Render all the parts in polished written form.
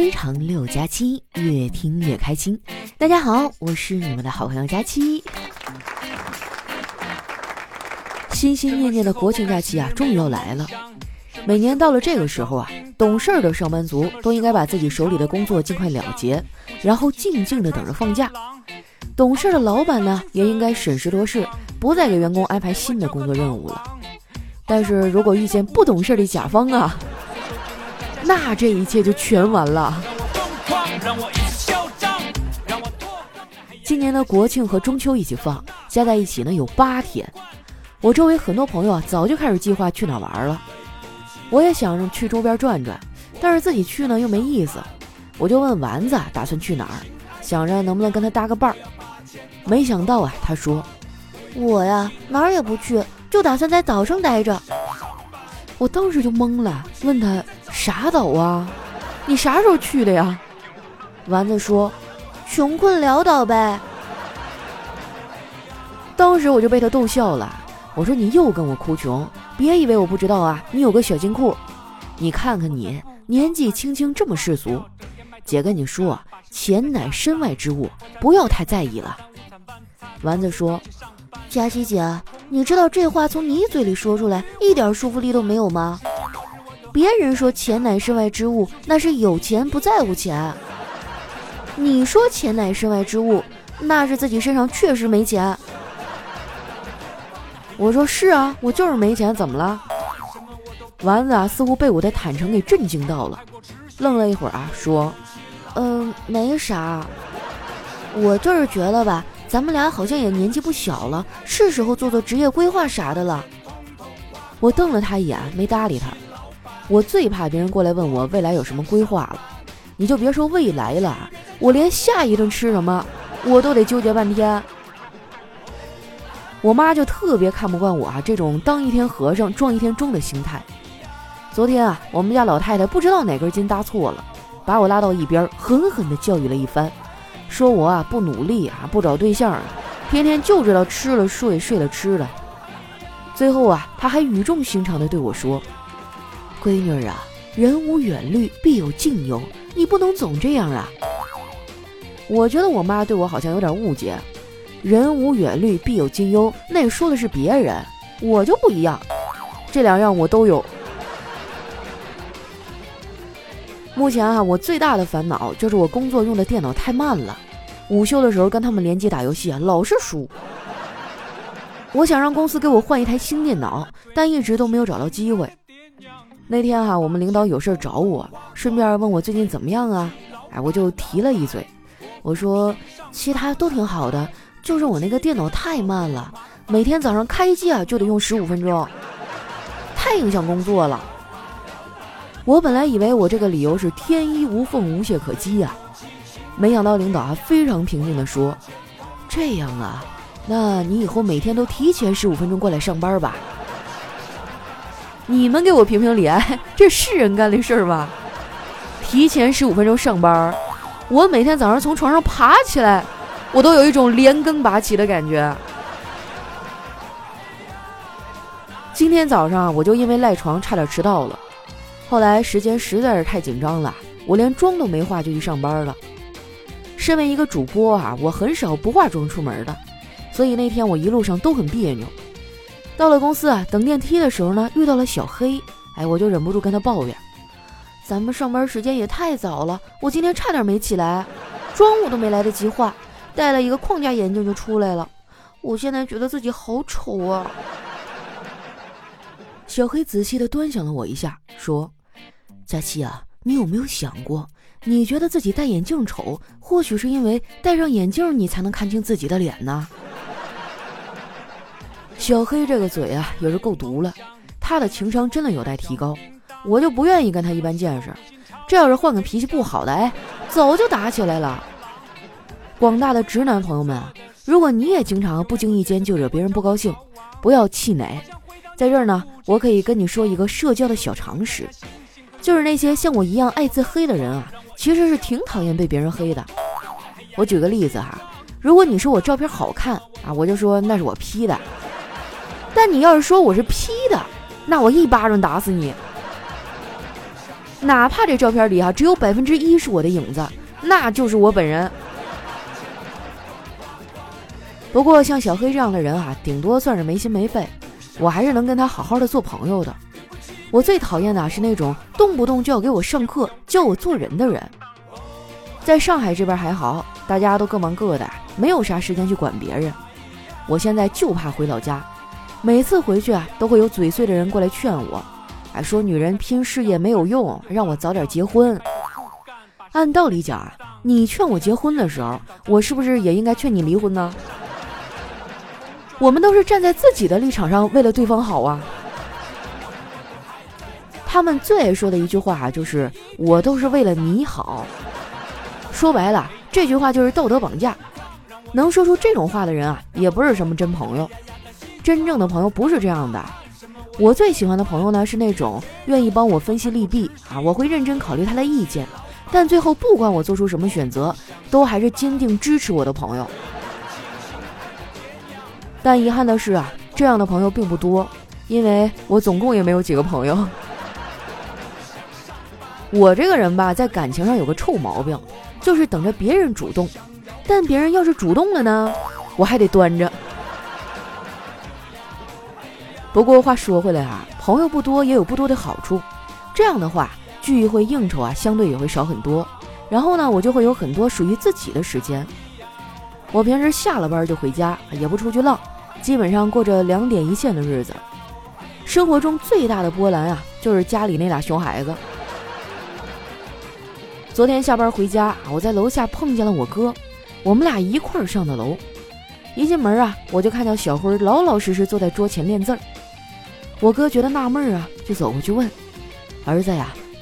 非常六加七，越听越开心。大家好，我是你们的好朋友佳期。心心念念的国庆假期啊，终于要来了。每年到了这个时候啊，懂事儿的上班族都应该把自己手里的工作尽快了结，然后静静的等着放假。懂事的老板呢，也应该审时度势，不再给员工安排新的工作任务了。但是如果遇见不懂事的甲方啊，那这一切就全完了。今年的国庆和中秋一起放，加在一起呢有8天。我周围很多朋友啊，早就开始计划去哪玩了。我也想去周边转转，但是自己去呢又没意思。我就问丸子打算去哪儿，想着能不能跟他搭个伴儿。没想到啊，他说我呀哪儿也不去，就打算在岛上待着。我当时就懵了，问他啥岛啊？你啥时候去的呀？丸子说穷困潦倒呗。当时我就被他逗笑了，我说你又跟我哭穷，别以为我不知道啊，你有个小金库。你看看你年纪轻轻这么世俗，姐跟你说啊，钱乃身外之物，不要太在意了。丸子说佳琪姐，你知道这话从你嘴里说出来一点说服力都没有吗？别人说钱乃身外之物，那是有钱不在乎钱。你说钱乃身外之物，那是自己身上确实没钱。我说是啊，我就是没钱，怎么了？丸子啊，似乎被我的坦诚给震惊到了，愣了一会儿啊，说没啥，我就是觉得吧，咱们俩好像也年纪不小了，是时候做做职业规划啥的了。我瞪了他一眼，没搭理他。我最怕别人过来问我未来有什么规划了，你就别说未来了，我连下一顿吃什么我都得纠结半天。我妈就特别看不惯我啊这种当一天和尚撞一天钟的心态。昨天啊，我们家老太太不知道哪根筋搭错了，把我拉到一边狠狠地教育了一番，说我啊不努力啊，不找对象啊，天天就知道吃了睡，睡了吃了。最后啊，他还语重心长地对我说，闺女啊，人无远虑必有近忧，你不能总这样啊。我觉得我妈对我好像有点误解，人无远虑必有近忧，那说的是别人，我就不一样，这两样我都有。目前啊，我最大的烦恼就是我工作用的电脑太慢了，午休的时候跟他们联机打游戏啊，老是输。我想让公司给我换一台新电脑，但一直都没有找到机会。那天啊，我们领导有事找我，顺便问我最近怎么样啊，我就提了一嘴，我说其他都挺好的，就是我那个电脑太慢了，每天早上开机啊就得用15分钟，太影响工作了。我本来以为我这个理由是天衣无缝无懈可击啊，没想到领导啊非常平静地说，这样啊，那你以后每天都提前15分钟过来上班吧。你们给我评评理，这是人干的事儿吗？提前15分钟上班，我每天早上从床上爬起来，我都有一种连根拔起的感觉。今天早上我就因为赖床差点迟到了，后来时间实在是太紧张了，我连妆都没化就去上班了。身为一个主播啊，我很少不化妆出门的，所以那天我一路上都很别扭。到了公司啊，等电梯的时候呢，遇到了小黑，我就忍不住跟他抱怨，咱们上班时间也太早了，我今天差点没起来，妆我都没来得及化，戴了一个框架眼镜就出来了，我现在觉得自己好丑啊。小黑仔细地端详了我一下，说佳琪啊，你有没有想过，你觉得自己戴眼镜丑，或许是因为戴上眼镜你才能看清自己的脸呢？小黑这个嘴啊也是够毒了，他的情商真的有待提高，我就不愿意跟他一般见识，这要是换个脾气不好的，早就打起来了。广大的直男朋友们啊，如果你也经常不经意间就惹别人不高兴，不要气馁。在这儿呢，我可以跟你说一个社交的小常识，就是那些像我一样爱自黑的人啊，其实是挺讨厌被别人黑的。我举个例子哈，如果你说我照片好看啊，我就说那是我 P 的，但你要是说我是 P 的，那我一巴掌打死你。哪怕这照片里只有1%是我的影子，那就是我本人。不过像小黑这样的人顶多算是没心没肺，我还是能跟他好好的做朋友的。我最讨厌的是那种动不动就要给我上课教我做人的人。在上海这边还好，大家都各忙各的，没有啥时间去管别人。我现在就怕回老家，每次回去都会有嘴碎的人过来劝我，说女人拼事业没有用，让我早点结婚。按道理讲你劝我结婚的时候，我是不是也应该劝你离婚呢？我们都是站在自己的立场上为了对方好啊。他们最爱说的一句话就是我都是为了你好。说白了这句话就是道德绑架，能说出这种话的人也不是什么真朋友。真正的朋友不是这样的。我最喜欢的朋友呢，是那种愿意帮我分析利弊我会认真考虑他的意见，但最后不管我做出什么选择都还是坚定支持我的朋友。但遗憾的是这样的朋友并不多，因为我总共也没有几个朋友。我这个人在感情上有个臭毛病，就是等着别人主动，但别人要是主动了呢，我还得端着。不过话说回来朋友不多也有不多的好处，这样的话聚会应酬相对也会少很多，然后呢我就会有很多属于自己的时间。我平时下了班就回家，也不出去浪，基本上过着2点一线的日子。生活中最大的波澜就是家里那俩熊孩子。昨天下班回家，我在楼下碰见了我哥，我们俩一块儿上的楼。一进门我就看到小辉老老实实坐在桌前练字儿。我哥觉得纳闷就走过去问儿子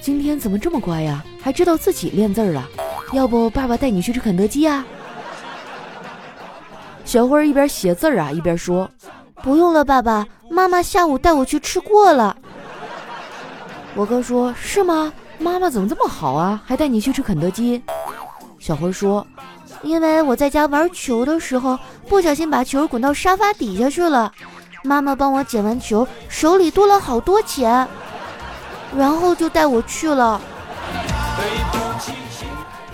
今天怎么这么乖呀？还知道自己练字了？要不爸爸带你去吃肯德基呀？小辉一边写字一边说不用了爸爸，妈妈下午带我去吃过了。我哥说是吗？妈妈怎么这么好啊，还带你去吃肯德基？小辉说因为我在家玩球的时候不小心把球滚到沙发底下去了，妈妈帮我捡完球手里多了好多钱，然后就带我去了。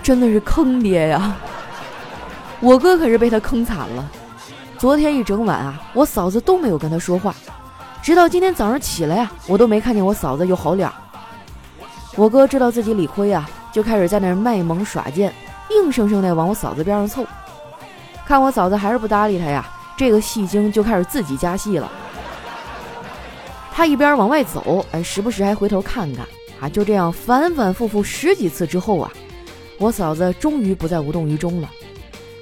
真的是坑爹呀，我哥可是被他坑惨了。昨天一整晚我嫂子都没有跟他说话，直到今天早上起来我都没看见我嫂子有好脸。我哥知道自己理亏就开始在那儿卖萌耍贱，硬生生的往我嫂子边上凑。看我嫂子还是不搭理他这个戏精就开始自己加戏了。他一边往外走时不时还回头看看就这样反反复复10几次之后我嫂子终于不再无动于衷了。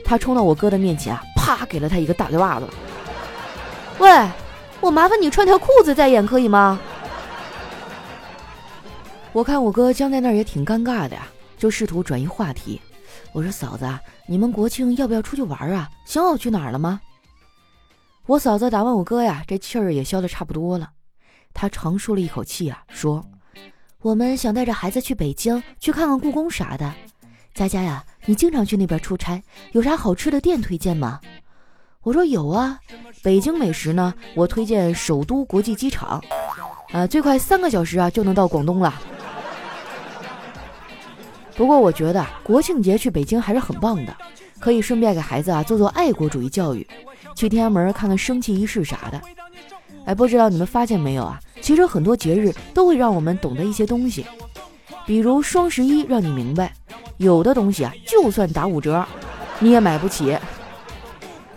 他冲到我哥的面前啪给了他一个大嘴巴子。喂，我麻烦你穿条裤子再演可以吗？我看我哥僵在那儿也挺尴尬的就试图转移话题。我说嫂子你们国庆要不要出去玩啊？想好去哪儿了吗？我嫂子打完我哥这气儿也消得差不多了，她长舒了一口气说我们想带着孩子去北京，去看看故宫啥的。佳佳呀，你经常去那边出差，有啥好吃的店推荐吗？我说有啊，北京美食呢我推荐首都国际机场最快3个小时就能到广东了。不过我觉得国庆节去北京还是很棒的，可以顺便给孩子做做爱国主义教育，去天安门看看升旗仪式啥的。不知道你们发现没有其实很多节日都会让我们懂得一些东西，比如双11让你明白有的东西就算打5折你也买不起，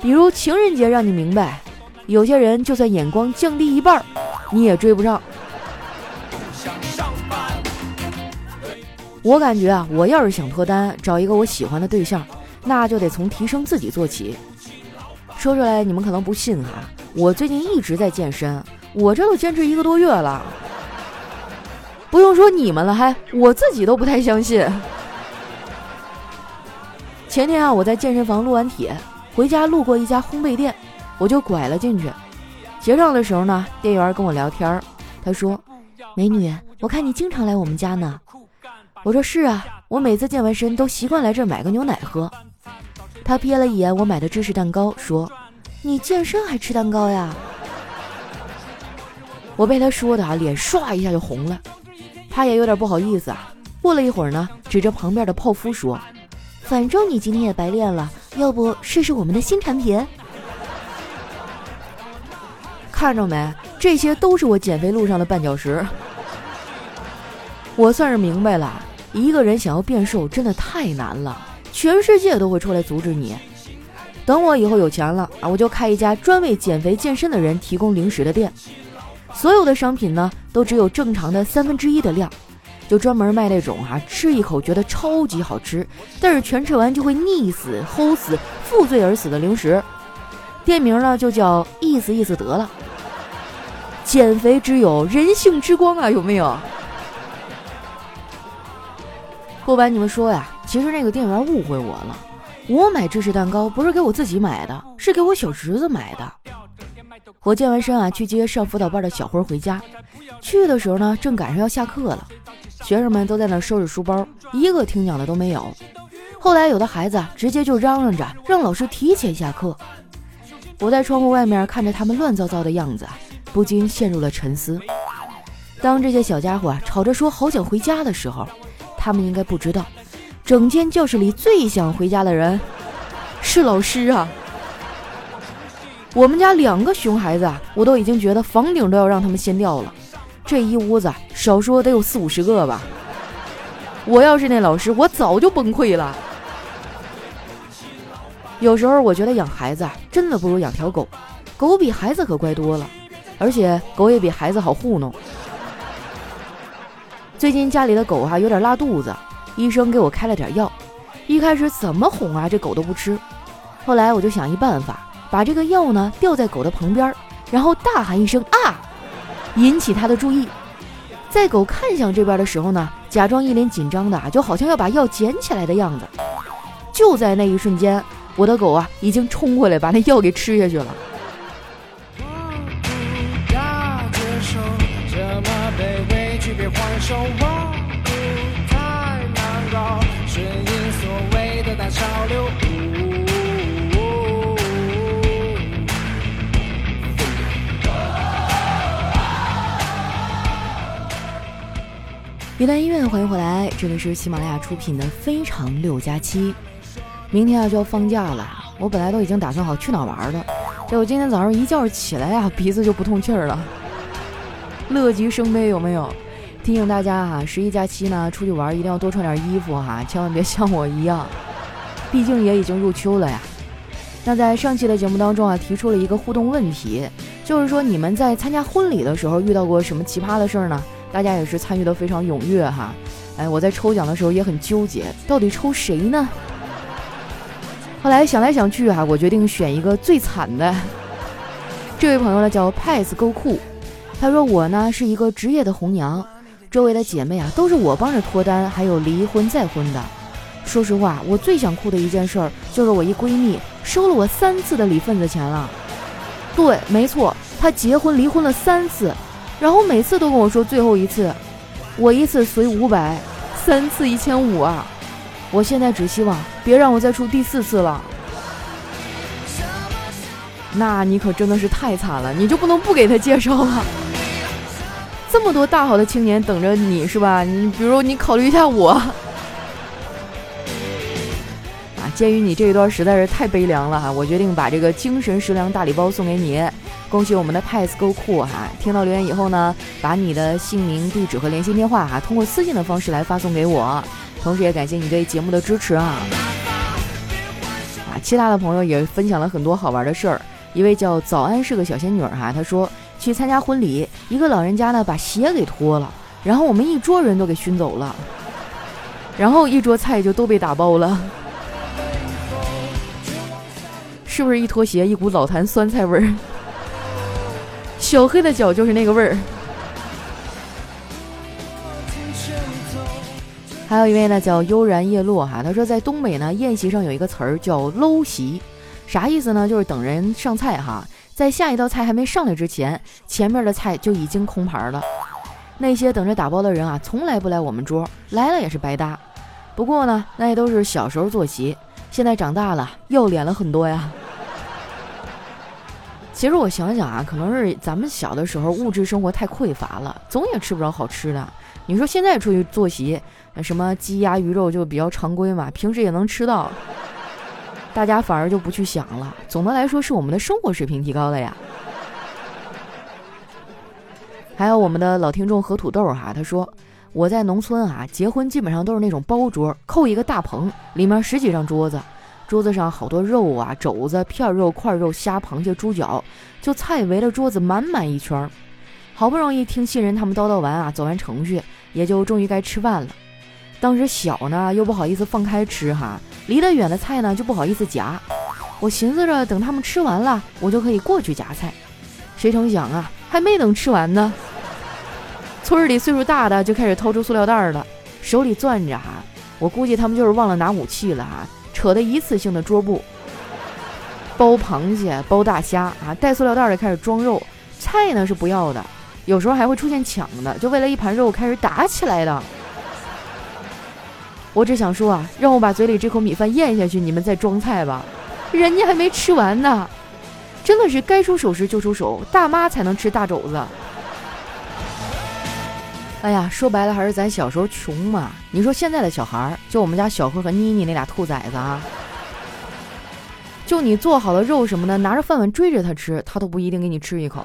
比如情人节让你明白有些人就算眼光降低1半你也追不上。我感觉我要是想脱单找一个我喜欢的对象，那就得从提升自己做起。说出来你们可能不信我最近一直在健身，我这都坚持1个多月了，不用说你们了还我自己都不太相信。前天我在健身房录完帖回家，路过一家烘焙店，我就拐了进去。结账的时候呢，店员跟我聊天，他说美女我看你经常来我们家呢。我说是啊，我每次健完身都习惯来这儿买个牛奶喝。他瞥了一眼我买的芝士蛋糕，说你健身还吃蛋糕呀？我被他说的脸唰一下就红了。他也有点不好意思啊。过了一会儿呢，指着旁边的泡芙说：“反正你今天也白练了，要不试试我们的新产品？”看着没，这些都是我减肥路上的绊脚石。我算是明白了，一个人想要变瘦真的太难了，全世界都会出来阻止你。等我以后有钱了啊，我就开一家专为减肥健身的人提供零食的店，所有的商品呢都只有正常的1/3的量，就专门卖那种吃一口觉得超级好吃，但是全吃完就会腻死、齁死、负罪而死的零食。店名呢就叫意思意思得了。减肥之友，人性之光啊，有没有？不瞒你们说呀，其实那个店员误会我了，我买芝士蛋糕不是给我自己买的，是给我小侄子买的。我健完身去接上辅导班的小辉回家，去的时候呢正赶上要下课了，学生们都在那收拾书包，一个听讲的都没有。后来有的孩子直接就嚷嚷着让老师提前下课。我在窗户外面看着他们乱糟糟的样子，不禁陷入了沉思。当这些小家伙吵着说好想回家的时候，他们应该不知道，整间教室里最想回家的人是老师啊。我们家2个熊孩子我都已经觉得房顶都要让他们掀掉了，这一屋子少说得有40-50个吧。我要是那老师，我早就崩溃了。有时候我觉得养孩子真的不如养条狗，狗比孩子可乖多了，而且狗也比孩子好糊弄。最近家里的狗有点拉肚子，医生给我开了点药，一开始怎么哄这狗都不吃。后来我就想一办法，把这个药呢吊在狗的旁边，然后大喊一声啊，引起它的注意。在狗看向这边的时候呢，假装一脸紧张的就好像要把药捡起来的样子。就在那一瞬间，我的狗已经冲回来把那药给吃下去了。一段音乐，欢迎回来，这里是喜马拉雅出品的《非常6+7》。明天就要放假了，我本来都已经打算好去哪玩的，结果今天早上一觉起来鼻子就不通气儿了，乐极生悲，有没有？提醒大家11+7呢，出去玩一定要多穿点衣服千万别像我一样，毕竟也已经入秋了呀。那在上期的节目当中提出了一个互动问题，就是说你们在参加婚礼的时候遇到过什么奇葩的事儿呢？大家也是参与的非常踊跃我在抽奖的时候也很纠结，到底抽谁呢？后来想来想去我决定选一个最惨的。这位朋友呢叫派斯沟库，他说我呢是一个职业的红娘，周围的姐妹都是我帮着脱单，还有离婚再婚的。说实话，我最想哭的一件事儿就是我一闺蜜收了我3次的礼份子钱了。对，没错，她结婚离婚了3次。然后每次都跟我说最后一次，我一次随500，3次1500啊！我现在只希望别让我再出第4次了。那你可真的是太惨了，你就不能不给他介绍了？这么多大好的青年等着你是吧？你比如你考虑一下我。鉴于你这一段实在是太悲凉了我决定把这个精神食粮大礼包送给你。恭喜我们的派斯沟库听到留言以后呢，把你的姓名、地址和联系电话通过私信的方式来发送给我。同时也感谢你对节目的支持其他的朋友也分享了很多好玩的事儿。一位叫早安是个小仙女她说去参加婚礼，一个老人家呢把鞋给脱了，然后我们一桌人都给熏走了，然后一桌菜就都被打包了。是不是一脱鞋一股老坛酸菜味儿？小黑的脚就是那个味儿。还有一位呢叫悠然叶落他说在东北呢宴席上有一个词儿叫搂席，啥意思呢？就是等人上菜在下一道菜还没上来之前，前面的菜就已经空盘了。那些等着打包的人从来不来我们桌，来了也是白搭。不过呢，那也都是小时候坐席，现在长大了要脸了很多呀。其实我想想可能是咱们小的时候物质生活太匮乏了，总也吃不着好吃的，你说现在出去坐席，什么鸡鸭鱼肉就比较常规嘛，平时也能吃到，大家反而就不去想了。总的来说是我们的生活水平提高了呀。还有我们的老听众和土豆哈，他说我在农村啊，结婚基本上都是那种包桌，扣一个大棚，里面十几张桌子，桌子上好多肉啊，肘子、片肉、块肉、虾、螃蟹、猪脚，就菜围着桌子满满一圈。好不容易听新人他们叨叨完啊，走完程序，也就终于该吃饭了。当时小呢又不好意思放开吃哈，离得远的菜呢就不好意思夹。我寻思着等他们吃完了，我就可以过去夹菜。谁成想啊，还没等吃完呢，村里岁数大的就开始掏出塑料袋了，手里攥着哈，我估计他们就是忘了拿武器了哈，扯的一次性的桌布，包螃蟹、包大虾啊，带塑料袋的开始装肉，菜呢是不要的。有时候还会出现抢的，就为了一盘肉开始打起来的。我只想说啊，让我把嘴里这口米饭咽下去，你们再装菜吧，人家还没吃完呢。真的是该出手时就出手，大妈才能吃大肘子。哎呀，说白了还是咱小时候穷嘛。你说现在的小孩，就我们家小辉和妮妮那俩兔崽子啊，就你做好了肉什么的，拿着饭碗追着他吃，他都不一定给你吃一口，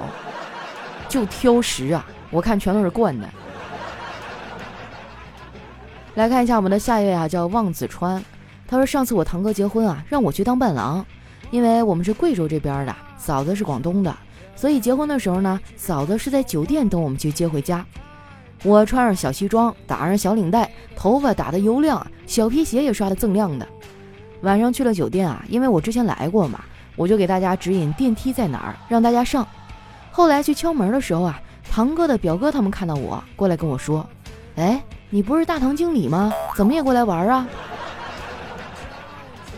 就挑食啊！我看全都是惯的。来看一下我们的下一位啊，叫望子川。他说上次我堂哥结婚啊，让我去当伴郎，因为我们是贵州这边的，嫂子是广东的，所以结婚的时候呢，嫂子是在酒店等我们去接回家。我穿上小西装，打上小领带，头发打得油亮，小皮鞋也刷得锃亮的。晚上去了酒店啊，因为我之前来过嘛，我就给大家指引电梯在哪儿，让大家上。后来去敲门的时候啊，堂哥的表哥他们看到我过来跟我说，哎，你不是大堂经理吗？怎么也过来玩啊？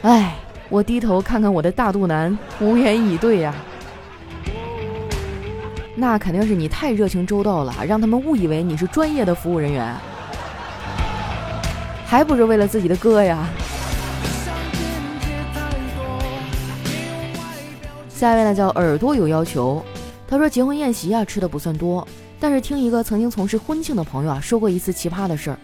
哎，我低头看看我的大肚腩，无言以对呀。那肯定是你太热情周到了，让他们误以为你是专业的服务人员，还不是为了自己的哥呀。下一位呢叫耳朵有要求，他说结婚宴席啊吃的不算多，但是听一个曾经从事婚庆的朋友啊说过一次奇葩的事儿。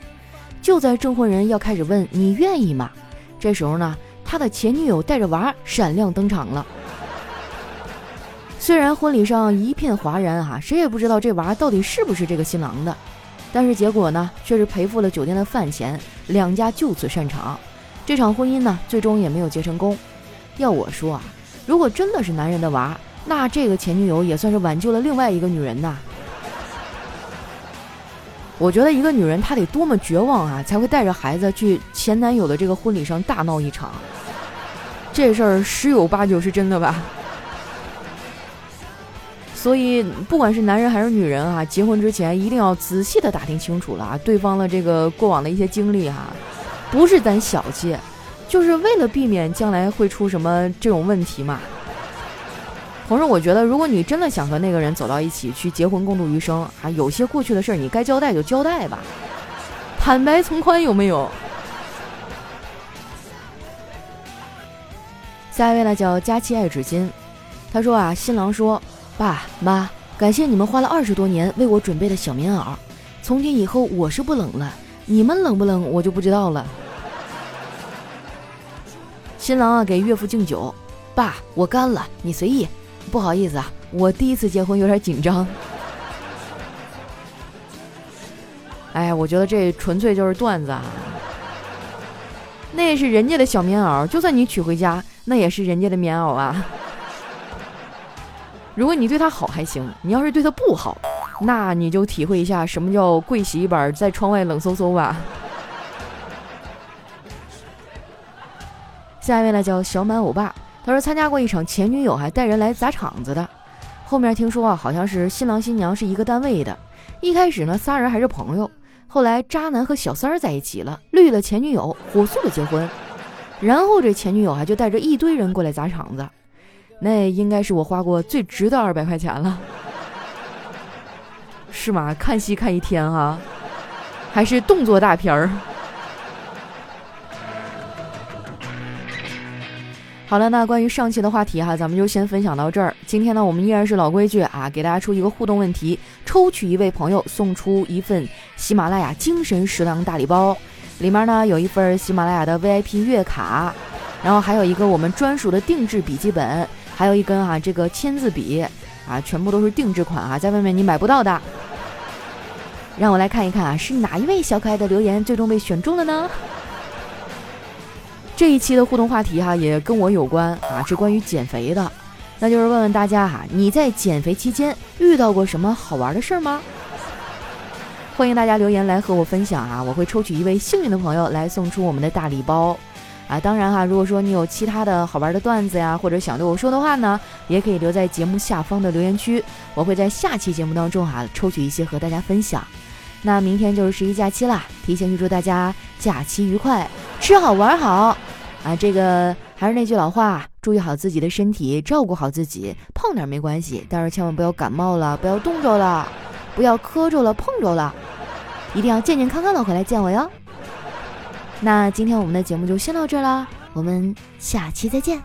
就在证婚人要开始问你愿意吗，这时候呢，他的前女友带着娃闪亮登场了。虽然婚礼上一片哗然啊，谁也不知道这娃到底是不是这个新郎的，但是结果呢却是赔付了酒店的饭钱，两家就此散场。这场婚姻呢最终也没有结成功。要我说啊，如果真的是男人的娃，那这个前女友也算是挽救了另外一个女人呐。我觉得一个女人她得多么绝望啊，才会带着孩子去前男友的这个婚礼上大闹一场。这事儿十有八九是真的吧。所以不管是男人还是女人啊，结婚之前一定要仔细的打听清楚了啊，对方的这个过往的一些经历啊，不是咱小气，就是为了避免将来会出什么这种问题嘛。同时我觉得如果你真的想和那个人走到一起去结婚共度余生啊，有些过去的事儿你该交代就交代吧，坦白从宽，有没有？下一位呢叫佳期爱纸巾，他说啊，新郎说，爸妈，感谢你们花了20多年为我准备的小棉袄，从今以后我是不冷了，你们冷不冷我就不知道了。新郎啊给岳父敬酒，爸，我干了，你随意。不好意思啊，我第一次结婚有点紧张。哎，我觉得这纯粹就是段子啊，那是人家的小棉袄，就算你娶回家，那也是人家的棉袄啊。如果你对他好还行，你要是对他不好，那你就体会一下什么叫跪洗衣板在窗外冷飕飕吧。下一位呢叫小满欧巴，他说参加过一场前女友还带人来砸场子的，后面听说啊，好像是新郎新娘是一个单位的，一开始呢仨人还是朋友，后来渣男和小三儿在一起了，绿了前女友，火速的结婚，然后这前女友还就带着一堆人过来砸场子，那应该是我花过最值的200块钱了。是吗？看戏看一天啊，还是动作大片儿。好了，那关于上期的话题哈，咱们就先分享到这儿。今天呢，我们依然是老规矩啊，给大家出一个互动问题，抽取一位朋友送出一份喜马拉雅精神食堂大礼包，里面呢有一份喜马拉雅的 VIP 月卡，然后还有一个我们专属的定制笔记本，还有一根啊这个签字笔啊，全部都是定制款啊，在外面你买不到的。让我来看一看啊，是哪一位小可爱的留言最终被选中了呢？这一期的互动话题哈、也跟我有关啊，是关于减肥的，那就是问问大家哈、你在减肥期间遇到过什么好玩的事儿吗？欢迎大家留言来和我分享啊，我会抽取一位幸运的朋友来送出我们的大礼包啊。当然哈、如果说你有其他的好玩的段子呀，或者想对我说的话呢，也可以留在节目下方的留言区，我会在下期节目当中哈、抽取一些和大家分享。那明天就是十一假期啦，提前预祝大家假期愉快，吃好玩好啊！这个还是那句老话，注意好自己的身体，照顾好自己，胖点没关系，但是千万不要感冒了，不要冻着了，不要磕着了，碰着了，一定要健健康康的回来见我哟。那今天我们的节目就先到这儿了，我们下期再见。